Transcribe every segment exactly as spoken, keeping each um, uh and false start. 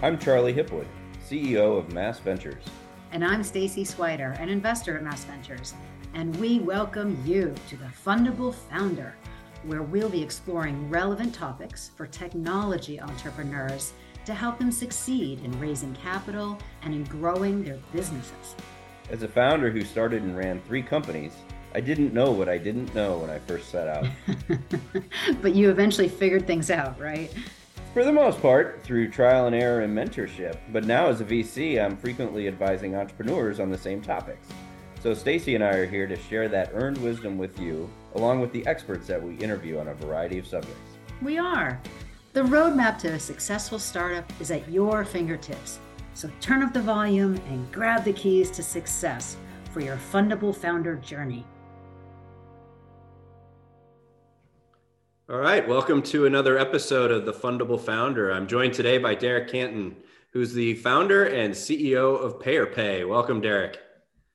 I'm Charlie Hipwood, C E O of Mass Ventures. And I'm Stacy Swider, an investor at Mass Ventures. And we welcome you to the Fundable Founder, where we'll be exploring relevant topics for technology entrepreneurs to help them succeed in raising capital and in growing their businesses. As a founder who started and ran three companies, I didn't know what I didn't know when I first set out. But you eventually figured things out, right? For the most part, through trial and error and mentorship. But now as a V C, I'm frequently advising entrepreneurs on the same topics. So Stacy and I are here to share that earned wisdom with you, along with the experts that we interview on a variety of subjects. We are. The roadmap to a successful startup is at your fingertips. So turn up the volume and grab the keys to success for your Fundable Founder journey. All right, welcome to another episode of the Fundable Founder. I'm joined today by Derek Canton, who's the founder and C E O of Paerpay. Welcome, Derek.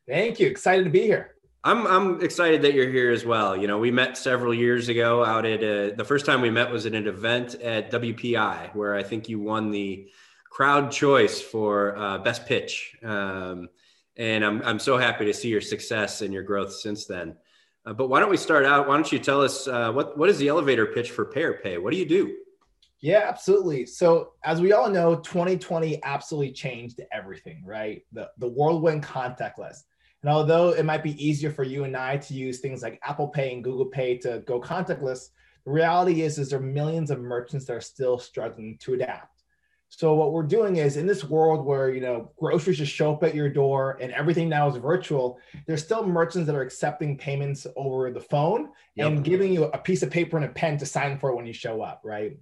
Thank you. Excited to be here. I'm I'm excited that you're here as well. You know, we met several years ago out at a, the first time we met was at an event at W P I, where I think you won the crowd choice for uh, best pitch. Um, and I'm I'm so happy to see your success and your growth since then. Uh, but why don't we start out? Why don't you tell us uh, what what is the elevator pitch for Paerpay? What do you do? Yeah, absolutely. So as we all know, twenty twenty absolutely changed everything, right? The the whirlwind contactless. And although it might be easier for you and I to use things like Apple Pay and Google Pay to go contactless, the reality is, is there are millions of merchants that are still struggling to adapt. So what we're doing is, in this world where, you know, groceries just show up at your door and everything now is virtual, there's still merchants that are accepting payments over the phone Yep. and giving you a piece of paper and a pen to sign for when you show up, right?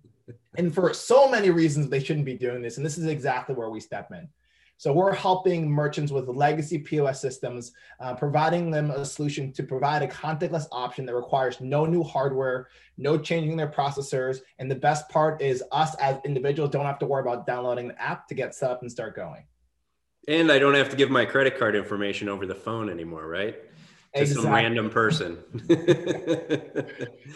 And for so many reasons, they shouldn't be doing this. And this is exactly where we step in. So we're helping merchants with legacy P O S systems, uh, providing them a solution to provide a contactless option that requires no new hardware, no changing their processors. And the best part is us as individuals don't have to worry about downloading the app to get set up and start going. And I don't have to give my credit card information over the phone anymore, right? To exactly. Some random person.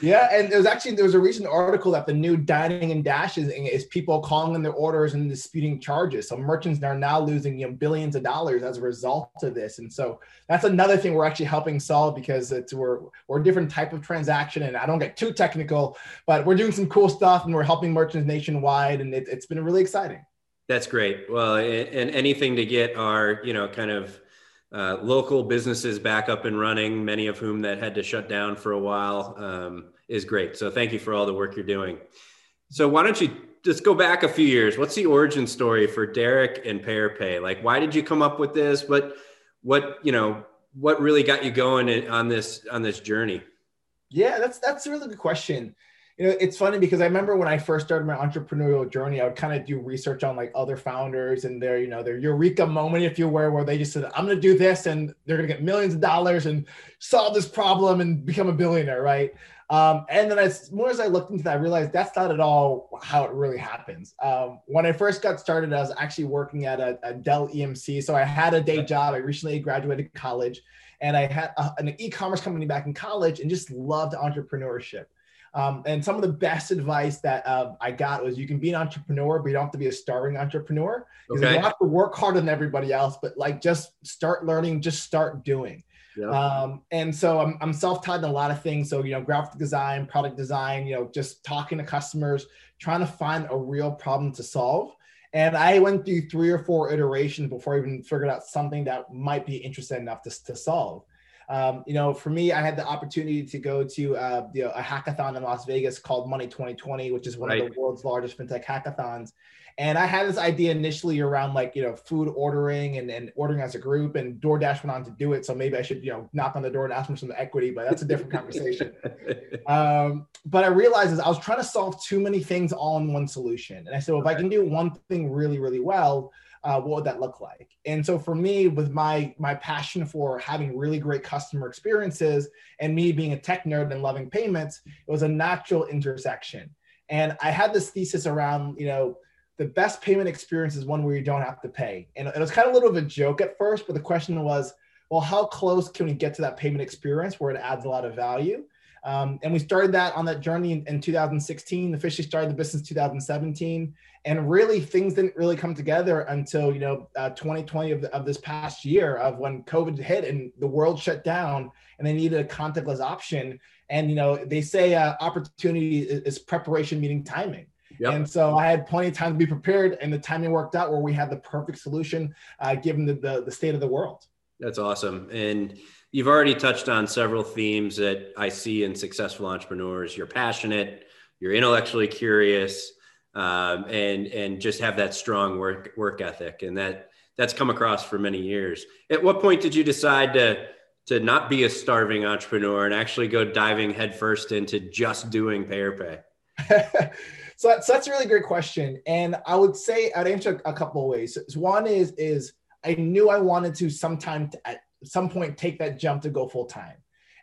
Yeah, and there was actually, there was a recent article that the new dining and dashes is people calling in their orders and disputing charges. So merchants are now losing, you know, billions of dollars as a result of this. And so that's another thing we're actually helping solve, because it's, we're, we're a different type of transaction, and I don't get too technical, but we're doing some cool stuff and we're helping merchants nationwide, and it, it's been really exciting. That's great. Well, and anything to get our, you know, kind of Uh, local businesses back up and running, many of whom that had to shut down for a while, um, is great. So thank you for all the work you're doing. So why don't you just go back a few years? What's the origin story for Derek and Paerpay? Like, why did you come up with this? What, what, you know, what really got you going on this, on this journey? Yeah, that's, that's a really good question. You know, it's funny because I remember when I first started my entrepreneurial journey, I would kind of do research on like other founders and their, you know, their eureka moment, if you were, where they just said, I'm going to do this and they're going to get millions of dollars and solve this problem and become a billionaire, right? Um, and then as more as I looked into that, I realized that's not at all how it really happens. Um, when I first got started, I was actually working at a, a Dell E M C. So I had a day job. I recently graduated college, and I had a, an e-commerce company back in college and just loved entrepreneurship. Um, and some of the best advice that uh, I got was, you can be an entrepreneur, but you don't have to be a starving entrepreneur. Because okay. You don't have to work harder than everybody else, but like just start learning, just start doing. Yeah. Um, and so I'm, I'm self-taught in a lot of things. So, you know, graphic design, product design, you know, just talking to customers, trying to find a real problem to solve. And I went through three or four iterations before I even figured out something that might be interesting enough to, to solve. Um, you know, for me, I had the opportunity to go to uh, you know, a hackathon in Las Vegas called Money twenty twenty, which is one right. of the world's largest fintech hackathons. And I had this idea initially around like, you know, food ordering and, and ordering as a group, and DoorDash went on to do it. So maybe I should, you know, knock on the door and ask for some equity, but that's a different conversation. Um, but I realized is I was trying to solve too many things all in one solution. And I said, well, if I can do one thing really, really well, Uh, what would that look like? And so for me, with my my passion for having really great customer experiences and me being a tech nerd and loving payments, it was a natural intersection. And I had this thesis around, you know, the best payment experience is one where you don't have to pay. And it was kind of a little bit of a joke at first, but the question was, well, how close can we get to that payment experience where it adds a lot of value? Um, and we started that on that journey in, in two thousand sixteen, officially started the business in two thousand seventeen. And really things didn't really come together until, you know, uh, twenty twenty of, the, of this past year, of when COVID hit and the world shut down and they needed a contactless option. And, you know, they say uh, opportunity is, is preparation meeting timing. Yep. And so I had plenty of time to be prepared, and the timing worked out where we had the perfect solution uh, given the, the, the state of the world. That's awesome. And you've already touched on several themes that I see in successful entrepreneurs. You're passionate, you're intellectually curious, um, and, and just have that strong work, work ethic. And that that's come across for many years. At what point did you decide to, to not be a starving entrepreneur and actually go diving headfirst into just doing Paerpay? So, that, so that's a really great question. And I would say I'd answer a couple of ways. One is, is I knew I wanted to sometime at some point take that jump to go full time.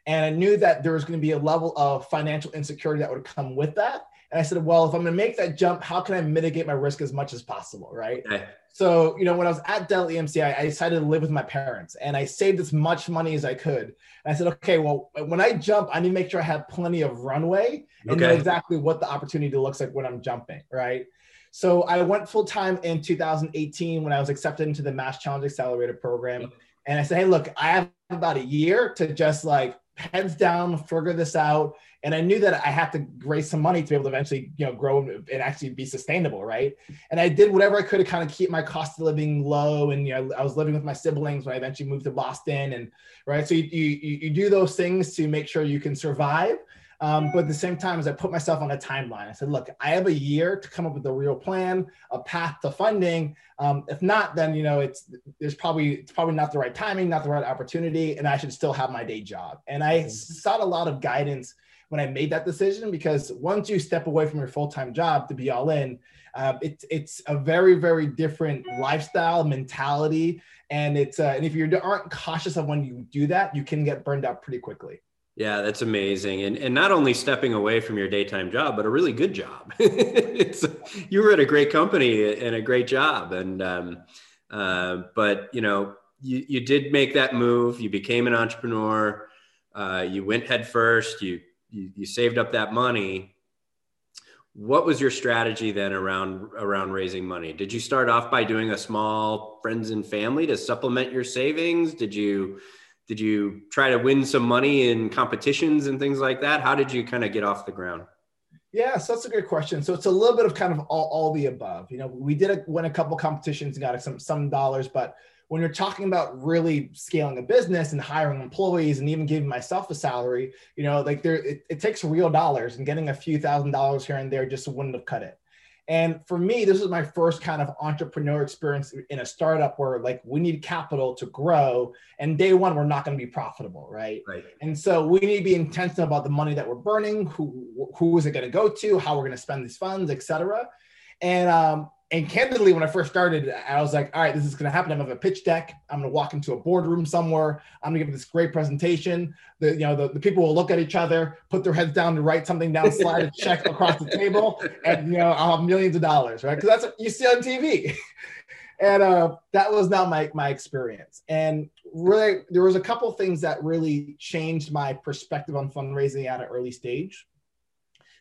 And I knew that there was going to be a level of financial insecurity that would come with that. And I said, well, if I'm going to make that jump, how can I mitigate my risk as much as possible, right? Okay. So, you know, when I was at Dell E M C, I, I decided to live with my parents, and I saved as much money as I could. And I said, okay, well, when I jump, I need to make sure I have plenty of runway and okay. know exactly what the opportunity looks like when I'm jumping, right? So I went full-time in two thousand eighteen when I was accepted into the Mass Challenge Accelerator program. And I said, hey, look, I have about a year to just like heads down, figure this out. And I knew that I had to raise some money to be able to eventually, you know, grow and actually be sustainable, right? And I did whatever I could to kind of keep my cost of living low. And, you know, I was living with my siblings when I eventually moved to Boston, and right. So you, you, you do those things to make sure you can survive. Um, but at the same time, as I put myself on a timeline, I said, look, I have a year to come up with a real plan, a path to funding. Um, if not, then, you know, it's, there's probably, it's probably not the right timing, not the right opportunity, and I should still have my day job. And I sought a lot of guidance when I made that decision, because once you step away from your full-time job to be all in, uh, it's, it's a very, very different lifestyle, mentality. And it's, uh, and if you aren't cautious of when you do that, you can get burned out pretty quickly. Yeah, that's amazing. And and not only stepping away from your daytime job, but a really good job. It's, you were at a great company and a great job. And, um, uh, but, you know, you, you did make that move. You became an entrepreneur. Uh, you went head first. You, you, you saved up that money. What was your strategy then around, around raising money? Did you start off by doing a small friends and family to supplement your savings? Did you... Did you try to win some money in competitions and things like that? How did you kind of get off the ground? Yeah, so that's a good question. So it's a little bit of kind of all, all the above. You know, we did a, win a couple competitions and got some, some dollars, but when you're talking about really scaling a business and hiring employees and even giving myself a salary, you know, like there, it, it takes real dollars, and getting a few thousand dollars here and there just wouldn't have cut it. And for me, this was my first kind of entrepreneur experience in a startup where like we need capital to grow, and day one, we're not going to be profitable, right? Right. And so we need to be intentional about the money that we're burning, who, who is it going to go to, how we're going to spend these funds, et cetera. And, um, and candidly, when I first started, I was like, all right, this is going to happen. I'm going to have a pitch deck. I'm going to walk into a boardroom somewhere. I'm going to give this great presentation. The, you know, the, the people will look at each other, put their heads down to write something down, slide a check across the table, and, you know, I'll have millions of dollars, right? Because that's what you see on T V. And uh, that was not my, my experience. And really, there was a couple of things that really changed my perspective on fundraising at an early stage.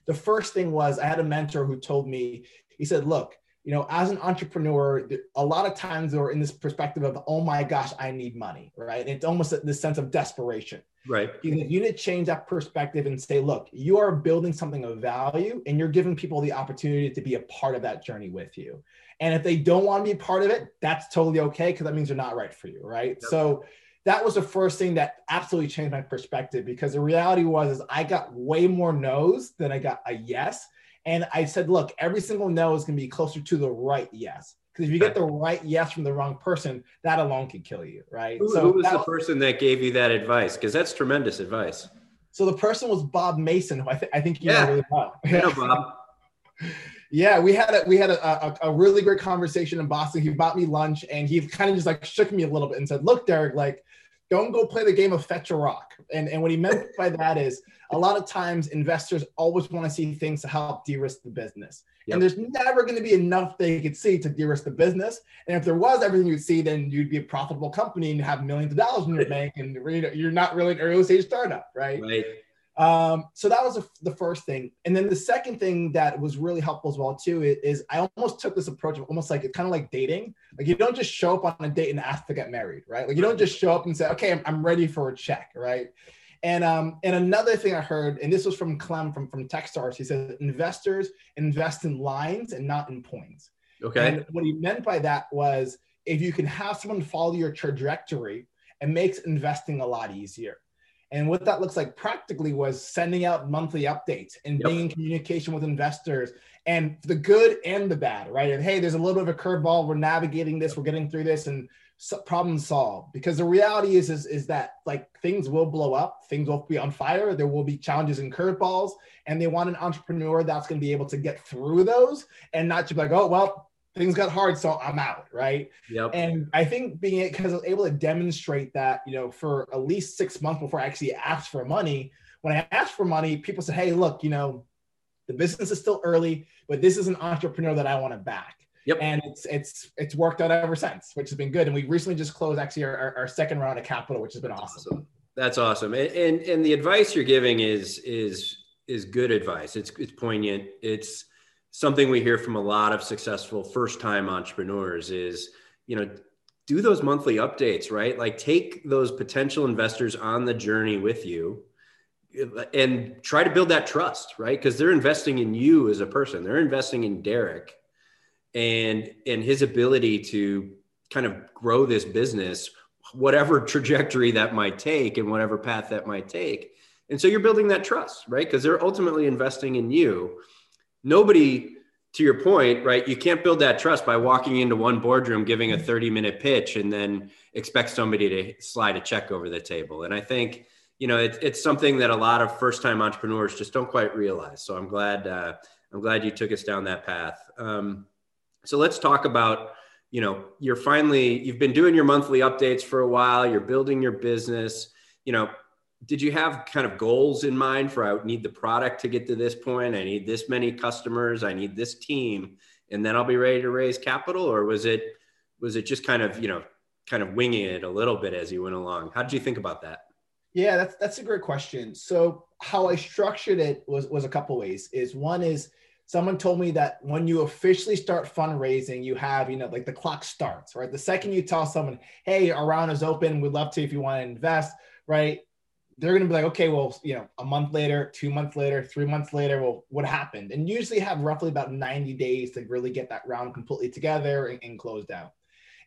The first thing was I had a mentor who told me, he said, look, you know, as an entrepreneur, a lot of times we're in this perspective of, oh my gosh, I need money, right? And it's almost this sense of desperation. Right. You need, you need to change that perspective and say, look, you are building something of value, and you're giving people the opportunity to be a part of that journey with you. And if they don't want to be part of it, that's totally okay, because that means they're not right for you, right? Yep. So that was the first thing that absolutely changed my perspective, because the reality was is I got way more no's than I got a yes. And I said, look, every single no is going to be closer to the right yes. Because if you get the right yes from the wrong person, that alone can kill you, right? Who, so who was the was, person that gave you that advice? Because that's tremendous advice. So the person was Bob Mason, who I, th- I think you yeah. know really well. I know Bob. Yeah, we had a, we had a, a, a really great conversation in Boston. He bought me lunch, and he kind of just like shook me a little bit and said, look, Derek, like, don't go play the game of fetch a rock. And, and what he meant by that is a lot of times investors always want to see things to help de-risk the business. Yep. And there's never going to be enough they could see to de-risk the business. And if there was everything you'd see, then you'd be a profitable company and have millions of dollars in your bank, and you're not really an early stage startup, right? Right. Um, so that was a, the first thing. And then the second thing that was really helpful as well too is, is I almost took this approach of almost like, it's kind of like dating. Like you don't just show up on a date and ask to get married, right? Like you don't just show up and say, okay, I'm, I'm ready for a check, right? And um, and another thing I heard, and this was from Clem from, from TechStars, he said, investors invest in lines and not in points. Okay. And what he meant by that was, if you can have someone follow your trajectory, it makes investing a lot easier. And what that looks like practically was sending out monthly updates and yep. being in communication with investors and the good and the bad, right? And hey, there's a little bit of a curveball. We're navigating this. We're getting through this and so problem solved. Because the reality is, is, is that like things will blow up. Things will be on fire. There will be challenges and curveballs. And they want an entrepreneur that's going to be able to get through those and not just be like, oh, well, things got hard, so I'm out, right? Yep. And I think being because I was able to demonstrate that, you know, for at least six months before I actually asked for money. When I asked for money, people said, "Hey, look, you know, the business is still early, but this is an entrepreneur that I want to back." Yep. And it's it's it's worked out ever since, which has been good. And we recently just closed actually our, our, our second round of capital, which has been awesome. awesome. That's awesome. And, and and the advice you're giving is is is good advice. It's it's poignant. It's something we hear from a lot of successful first-time entrepreneurs is, you know, do those monthly updates, right? Like take those potential investors on the journey with you and try to build that trust, right? Because they're investing in you as a person. They're investing in Derek and, and his ability to kind of grow this business, whatever trajectory that might take and whatever path that might take. And so you're building that trust, right? Because they're ultimately investing in you. Nobody, to your point, right? You can't build that trust by walking into one boardroom, giving a thirty minute pitch and then expect somebody to slide a check over the table. And I think, you know, it, it's something that a lot of first time entrepreneurs just don't quite realize. So I'm glad, uh, I'm glad you took us down that path. Um, so let's talk about, you know, you're finally, you've been doing your monthly updates for a while, you're building your business, you know, did you have kind of goals in mind for, I need the product to get to this point, I need this many customers, I need this team, and then I'll be ready to raise capital? Or was it, was it just kind of, you know, kind of winging it a little bit as you went along? How did you think about that? Yeah, that's, that's a great question. So how I structured it was, was a couple ways. Is one is someone told me that when you officially start fundraising, you have, you know, like the clock starts, right? The second you tell someone, hey, our round is open, we'd love to, if you want to invest, right? They're going to be like, okay, well, you know, a month later, two months later, three months later, well, what happened? And usually have roughly about ninety days to really get that round completely together and, and closed out.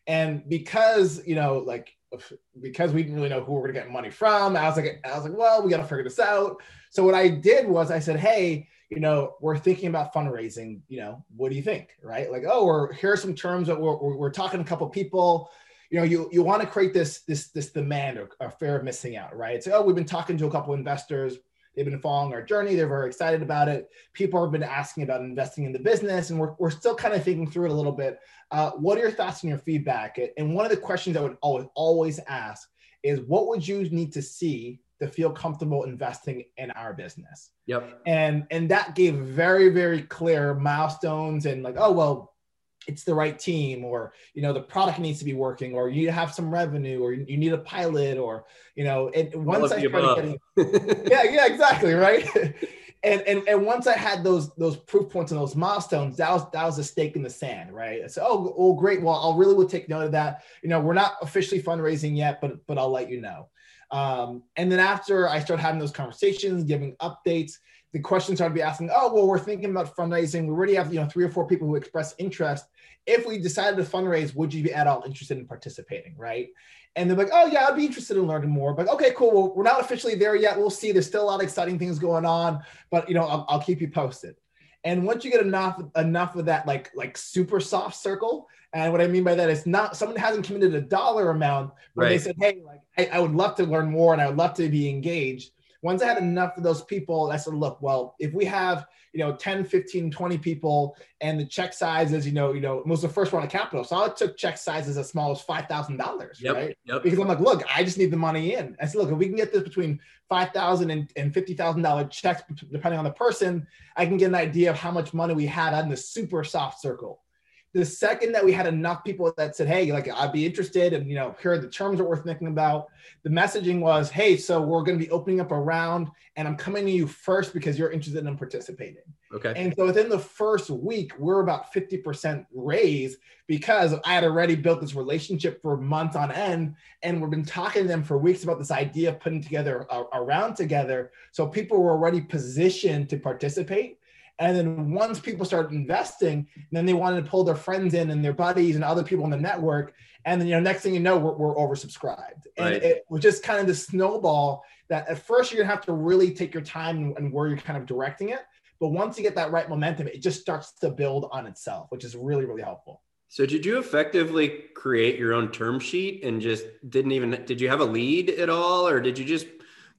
And because, you know, like, because we didn't really know who we were going to get money from, I was like, I was like, well, we got to figure this out. So what I did was I said, hey, you know, we're thinking about fundraising, you know, what do you think? Right? Like, oh, or here are some terms that we're, we're, we're talking to a couple people. You know, you, you want to create this this this demand or, or fear of missing out, right? It's, oh, we've been talking to a couple investors. They've been following our journey. They're very excited about it. People have been asking about investing in the business, and we're, we're still kind of thinking through it a little bit. Uh, what are your thoughts and your feedback? And one of the questions I would always, always ask is, what would you need to see to feel comfortable investing in our business? Yep. And, and that gave very, very clear milestones and like, oh, well, it's the right team, or, you know, the product needs to be working, or you have some revenue, or you need a pilot, or, you know, and once I started getting, yeah, yeah, exactly. Right. and, and, and once I had those, those proof points and those milestones, that was, that was a stake in the sand, right? I said, oh, oh, great. Well, I'll really will take note of that. You know, we're not officially fundraising yet, but, but I'll let you know. Um, and then after I started having those conversations, giving updates, the questions I'd be asking, oh, well, we're thinking about fundraising. We already have, you know, three or four people who express interest. If we decided to fundraise, would you be at all interested in participating, right? And they're like, oh, yeah, I'd be interested in learning more. But okay, cool. Well, we're not officially there yet. We'll see. There's still a lot of exciting things going on, but, you know, I'll, I'll keep you posted. And once you get enough enough of that, like like super soft circle, and what I mean by that is not someone hasn't committed a dollar amount, but right. They said, hey, like I, I would love to learn more and I would love to be engaged. Once I had enough of those people, I said, look, well, if we have, you know, ten, fifteen, twenty people and the check size is, you know, you know, it was the first round of capital. So I took check sizes as small as five thousand dollars, yep, right? Yep. Because I'm like, look, I just need the money in. I said, look, if we can get this between five thousand dollars and, and fifty thousand dollars checks, depending on the person, I can get an idea of how much money we had on the super soft circle. The second that we had enough people that said, hey, like, I'd be interested, and, you know, here are the terms that we're thinking about, the messaging was, hey, so we're going to be opening up a round, and I'm coming to you first because you're interested in participating. Okay. And so within the first week, we're about fifty percent raise because I had already built this relationship for months on end. And we've been talking to them for weeks about this idea of putting together a, a round together. So people were already positioned to participate. And then once people started investing, then they wanted to pull their friends in and their buddies and other people in the network. And then, you know, next thing you know, we're, we're oversubscribed. And right. it was just kind of the snowball that at first you're gonna have to really take your time and where you're kind of directing it. But once you get that right momentum, it just starts to build on itself, which is really, really helpful. So did you effectively create your own term sheet and just didn't even, did you have a lead at all? Or did you just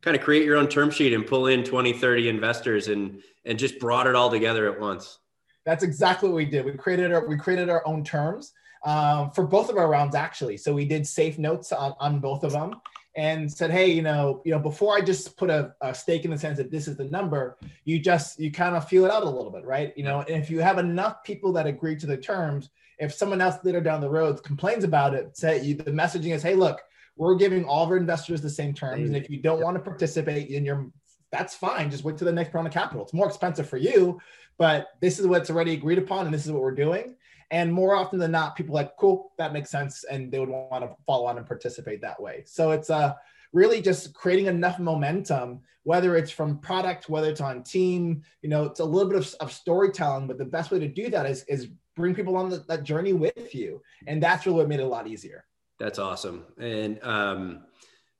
kind of create your own term sheet and pull in twenty, thirty investors and, and just brought it all together at once? That's exactly what we did. We created our, we created our own terms um, for both of our rounds, actually. So we did safe notes on, on both of them. And said, hey, you know, you know, before I just put a, a stake in the sense that this is the number, you just, you kind of feel it out a little bit, right? You know, and if you have enough people that agree to the terms, if someone else later down the road complains about it, say you, the messaging is, hey, look, we're giving all of our investors the same terms. And if you don't want to participate in your, that's fine. Just wait till the next round of capital. It's more expensive for you, but this is what's already agreed upon. And this is what we're doing. And more often than not, people are like, cool, that makes sense. And they would want to follow on and participate that way. So it's uh, really just creating enough momentum, whether it's from product, whether it's on team, you know, it's a little bit of, of storytelling, but the best way to do that is, is bring people on the, that journey with you. And that's really what made it a lot easier. That's awesome. And, um,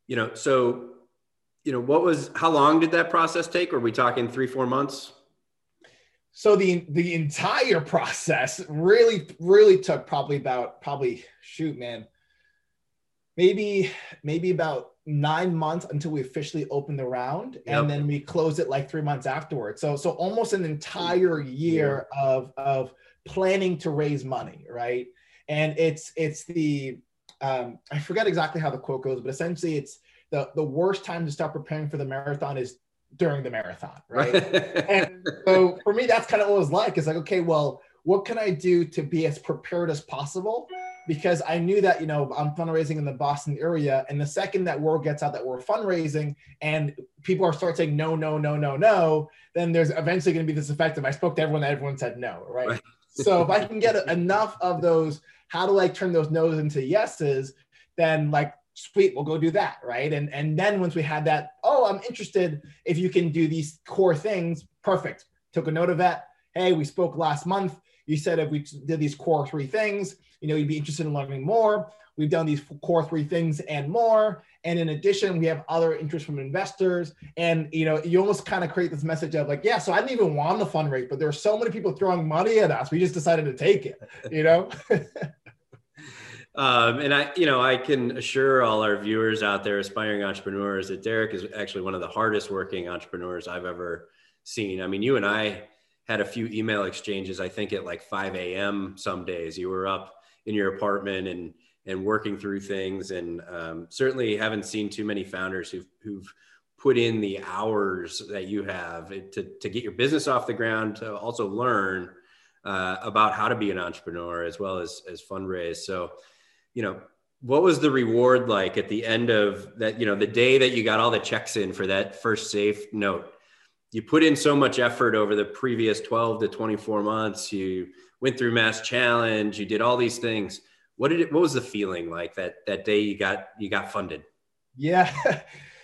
you know, so, you know, what was, how long did that process take? Were we talking three, four months? So the the entire process really, really took probably about, probably, shoot, man, maybe, maybe about nine months until we officially opened the round. Yep. And then we closed it like three months afterwards. So, so almost an entire year yeah. of, of planning to raise money, right? And it's, it's the, um, I forget exactly how the quote goes, but essentially it's the, the worst time to start preparing for the marathon is during the marathon, right? And so for me, that's kind of what it was like. It's like, okay, well, what can I do to be as prepared as possible? Because I knew that, you know, I'm fundraising in the Boston area. And the second that word gets out that we're fundraising and people are start saying no, no, no, no, no, then there's eventually going to be this effect of I spoke to everyone, everyone said no, right? right. So if I can get enough of those, how do I turn those no's into yeses? Then like, sweet, we'll go do that, right? And and then once we had that, oh, I'm interested if you can do these core things, perfect. Took a note of that. Hey, we spoke last month. You said if we did these core three things, you know, you'd be interested in learning more. We've done these core three things and more. And in addition, we have other interest from investors. And, you know, you almost kind of create this message of like, yeah, so I didn't even want the fundraise, but there were so many people throwing money at us. We just decided to take it, you know? Um, and I, you know, I can assure all our viewers out there, aspiring entrepreneurs, that Derek is actually one of the hardest working entrepreneurs I've ever seen. I mean, you and I had a few email exchanges, I think at like five a.m. some days. You were up in your apartment and, and working through things. And um, certainly haven't seen too many founders who've, who've put in the hours that you have to, to get your business off the ground, to also learn uh, about how to be an entrepreneur as well as, as fundraise. So, you know, what was the reward like at the end of that, you know, the day that you got all the checks in for that first safe note? You put in so much effort over the previous twelve to twenty-four months. You went through Mass Challenge, you did all these things. What did it, what was the feeling like that, that day you got, you got funded? Yeah.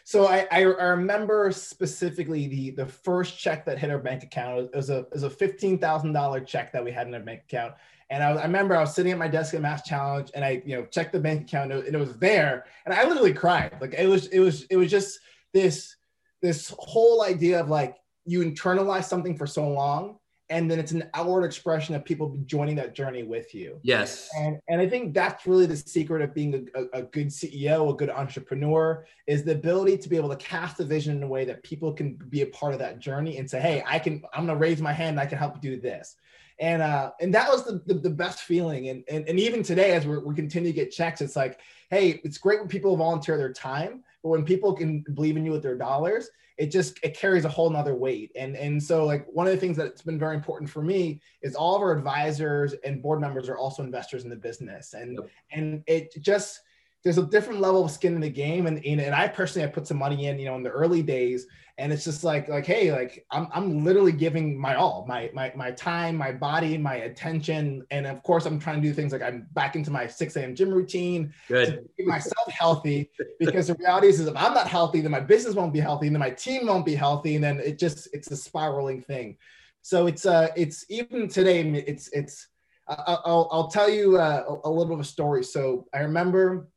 So I, I remember specifically the, the first check that hit our bank account. It was a, it was a fifteen thousand dollars check that we had in our bank account. And I, was, I remember I was sitting at my desk at Mass Challenge and I, you know, checked the bank account and it was there. And I literally cried. Like it was, it was, it was just this, this whole idea of like, you internalize something for so long and then it's an outward expression of people joining that journey with you. Yes. And, and I think that's really the secret of being a, a good C E O, a good entrepreneur, is the ability to be able to cast a vision in a way that people can be a part of that journey and say, hey, I can, I'm going to raise my hand. I can help do this. And uh, and that was the, the, the best feeling. And, and, and even today, as we're, we continue to get checks, it's like, hey, it's great when people volunteer their time, But when people can believe in you with their dollars, it just, it carries a whole nother weight. And, and so like one of the things that's been very important for me is all of our advisors and board members are also investors in the business. And, yep. and it just, there's a different level of skin in the game. And, and, and I personally, I put some money in, you know, in the early days, and it's just like, like, hey, like I'm, I'm literally giving my all, my, my, my time, my body, my attention. And of course I'm trying to do things like I'm back into my six a m gym routine Good. to keep myself healthy, because the reality is, is if I'm not healthy, then my business won't be healthy, and then my team won't be healthy. And then it just, it's a spiraling thing. So it's, uh, it's even today, it's, it's, I'll, I'll tell you a, a little bit of a story. So I remember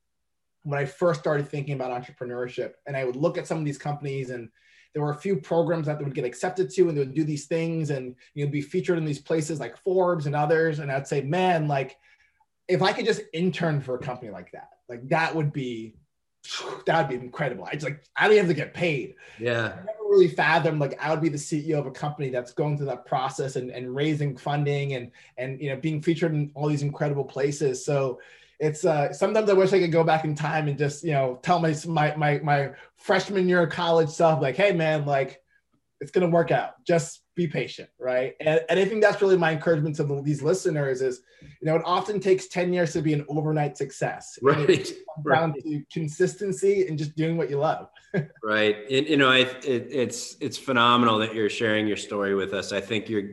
when I first started thinking about entrepreneurship, and I would look at some of these companies, and there were a few programs that they would get accepted to, and they would do these things, and you'd be featured in these places like Forbes and others. And I'd say, man, like if I could just intern for a company like that, like that would be, that would be incredible. I just like, I don't have to get paid. Yeah. I never really fathomed like I would be the C E O of a company that's going through that process and, and raising funding and, and, you know, being featured in all these incredible places. So it's uh, sometimes I wish I could go back in time and just, you know, tell my, my, my, my freshman year of college self, like, hey man, like it's going to work out. Just be patient. Right. And, and I think that's really my encouragement to the, these listeners is, you know, it often takes ten years to be an overnight success. Right. It comes down right. to consistency and just doing what you love. Right. And, you know, I, it, it's, it's phenomenal that you're sharing your story with us. I think you're,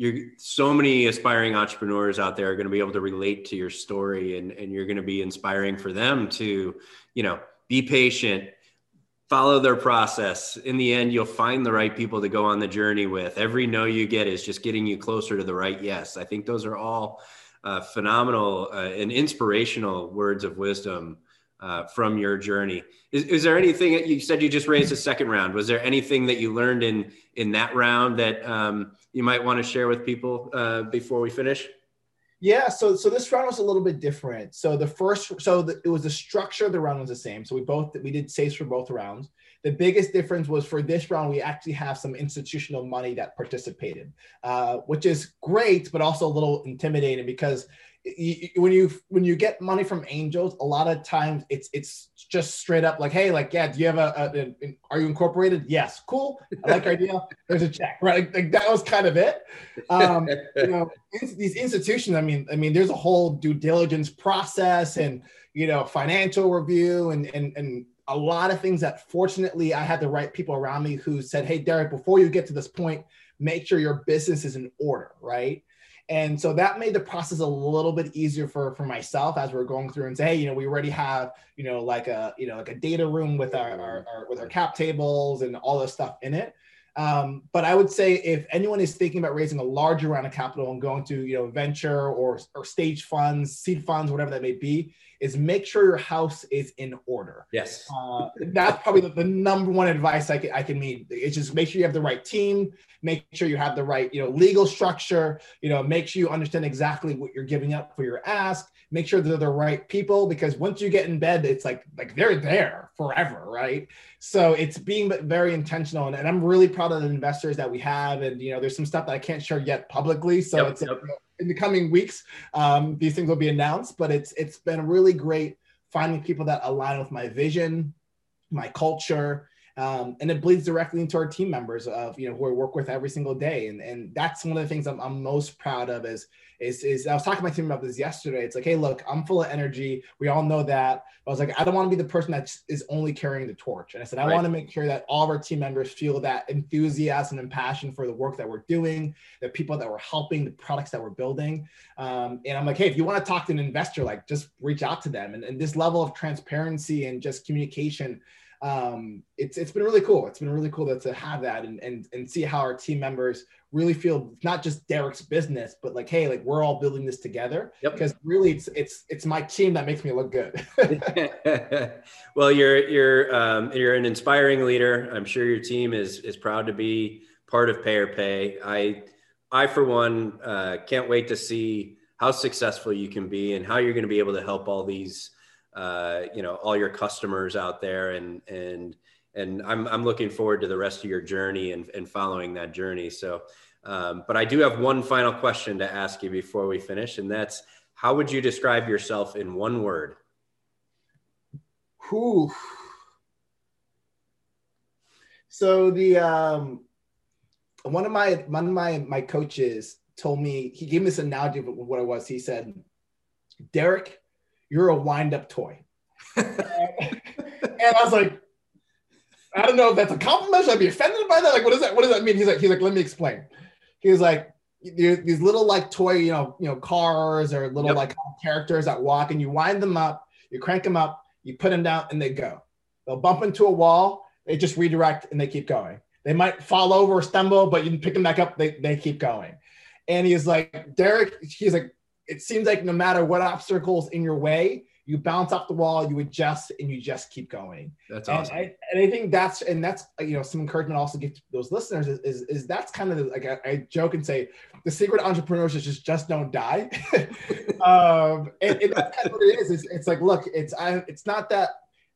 You're, so many aspiring entrepreneurs out there are going to be able to relate to your story, and, and you're going to be inspiring for them to, you know, be patient, follow their process. In the end, you'll find the right people to go on the journey with. Every no you get is just getting you closer to the right yes. I think those are all uh, phenomenal uh, and inspirational words of wisdom uh, from your journey. Is, is there anything that you said you just raised a second round? Was there anything that you learned in in that round that um, you might want to share with people uh, before we finish? Yeah, so so this round was a little bit different. So the first, so the, it was the structure of the round was the same. So we both, we did safes for both rounds. The biggest difference was for this round, we actually have some institutional money that participated, uh, which is great, but also a little intimidating because you, when you when you get money from angels, a lot of times it's it's just straight up like, hey, like, yeah, do you have a, a, a, a are you incorporated? Yes, cool, I like your idea. There's a check, right? Like, like that was kind of it. Um, you know, in, these institutions. I mean, I mean, there's a whole due diligence process, and you know, financial review, and and and a lot of things that fortunately I had the right people around me who said, hey, Derek, before you get to this point, make sure your business is in order, right? And so that made the process a little bit easier for, for myself as we're going through and say, hey, you know, we already have, you know, like a, you know, like a data room with our, our, our with our cap tables and all this stuff in it. Um, but I would say if anyone is thinking about raising a larger round of capital and going to, you know, venture or, or stage funds, seed funds, whatever that may be, is make sure your house is in order. Yes. Uh, that's probably the, the number one advice I can, I can mean. It's just make sure you have the right team, make sure you have the right, you know, legal structure, you know, make sure you understand exactly what you're giving up for your ask, make sure they're the right people, because once you get in bed, it's like, like they're there forever, right? So it's being very intentional. And, and I'm really proud of the investors that we have. And, you know, there's some stuff that I can't share yet publicly. So yep, it's yep. in the coming weeks, um, these things will be announced, but it's it's been really great finding people that align with my vision, my culture, um, and it bleeds directly into our team members of, you know, who I work with every single day. And, and that's one of the things I'm, I'm most proud of is, is, is I was talking to my team about this yesterday. It's like, hey, look, I'm full of energy. We all know that. I was like, I don't want to be the person that is only carrying the torch. And I said, I right. want to make sure that all of our team members feel that enthusiasm and passion for the work that we're doing, the people that we're helping, the products that we're building. Um, and I'm like, hey, if you want to talk to an investor, like just reach out to them. And, and this level of transparency and just communication, um, it's it's been really cool. It's been really cool to, to have that and, and, and see how our team members really feel not just Derek's business, but like, hey, like we're all building this together. Yep. Because really it's, it's, it's my team that makes me look good. Well, you're, you're, um, you're an inspiring leader. I'm sure your team is, is proud to be part of Paerpay. I, I, for one, uh, can't wait to see how successful you can be and how you're going to be able to help all these, uh, you know, all your customers out there. And, and, And I'm, I'm looking forward to the rest of your journey and, and following that journey. So, um, but I do have one final question to ask you before we finish. And that's, how would you describe yourself in one word? Whew. So the um, one of my one of my my coaches told me, he gave me this analogy of what it was. He said, "Derek, you're a wind-up toy," and I was like, I don't know if that's a compliment. Should I be offended by that? Like, what does that what does that mean? He's like, he's like, let me explain. He was like, these little like toy, you know, you know, cars or little yep. like characters that walk, and you wind them up, you crank them up, you put them down, and they go. They'll bump into a wall, they just redirect, and they keep going. They might fall over or stumble, but you pick them back up, they they keep going. And he's like, Derek, he's like, it seems like no matter what obstacles in your way, you bounce off the wall, you adjust, and you just keep going. That's awesome. And I, and I think that's, and that's, you know, some encouragement I also give to those listeners is, is, is that's kind of the, like, I, I joke and say, the secret entrepreneurs is just, just don't die. um, and, and that's kind of what it is. It's, it's like, look, it's, I, it's not that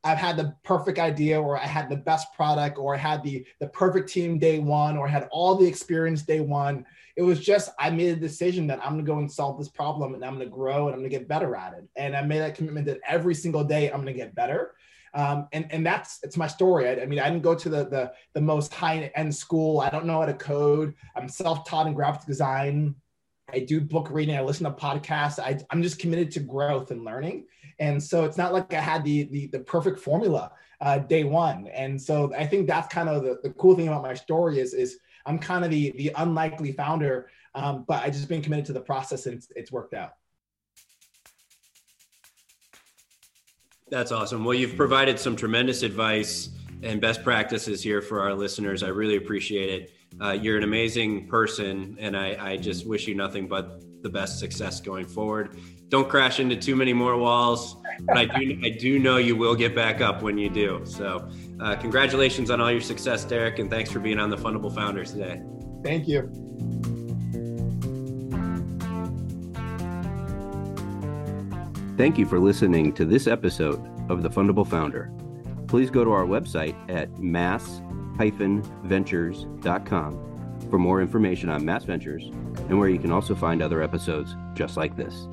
I've had the perfect idea, or I had the best product, or I had the, the perfect team day one, or I had all the experience day one. It was just, I made a decision that I'm gonna go and solve this problem, and I'm gonna grow, and I'm gonna get better at it. And I made that commitment that every single day I'm gonna get better. Um, and, and that's, it's my story. I, I mean, I didn't go to the, the, the most high end school. I don't know how to code. I'm self-taught in graphic design. I do book reading, I listen to podcasts. I, I'm just committed to growth and learning. And so it's not like I had the the, the perfect formula uh, day one. And so I think that's kind of the, the cool thing about my story is, is I'm kind of the, the unlikely founder, um, but I've just been committed to the process, and it's, it's worked out. That's awesome. Well, you've provided some tremendous advice and best practices here for our listeners. I really appreciate it. Uh, you're an amazing person, and I, I just wish you nothing but the best success going forward. Don't crash into too many more walls, but I do, I do know you will get back up when you do. So uh, congratulations on all your success, Derek, and thanks for being on the Fundable Founders today. Thank you. Thank you for listening to this episode of the Fundable Founder. Please go to our website at mass ventures dot com for more information on Mass Ventures and where you can also find other episodes just like this.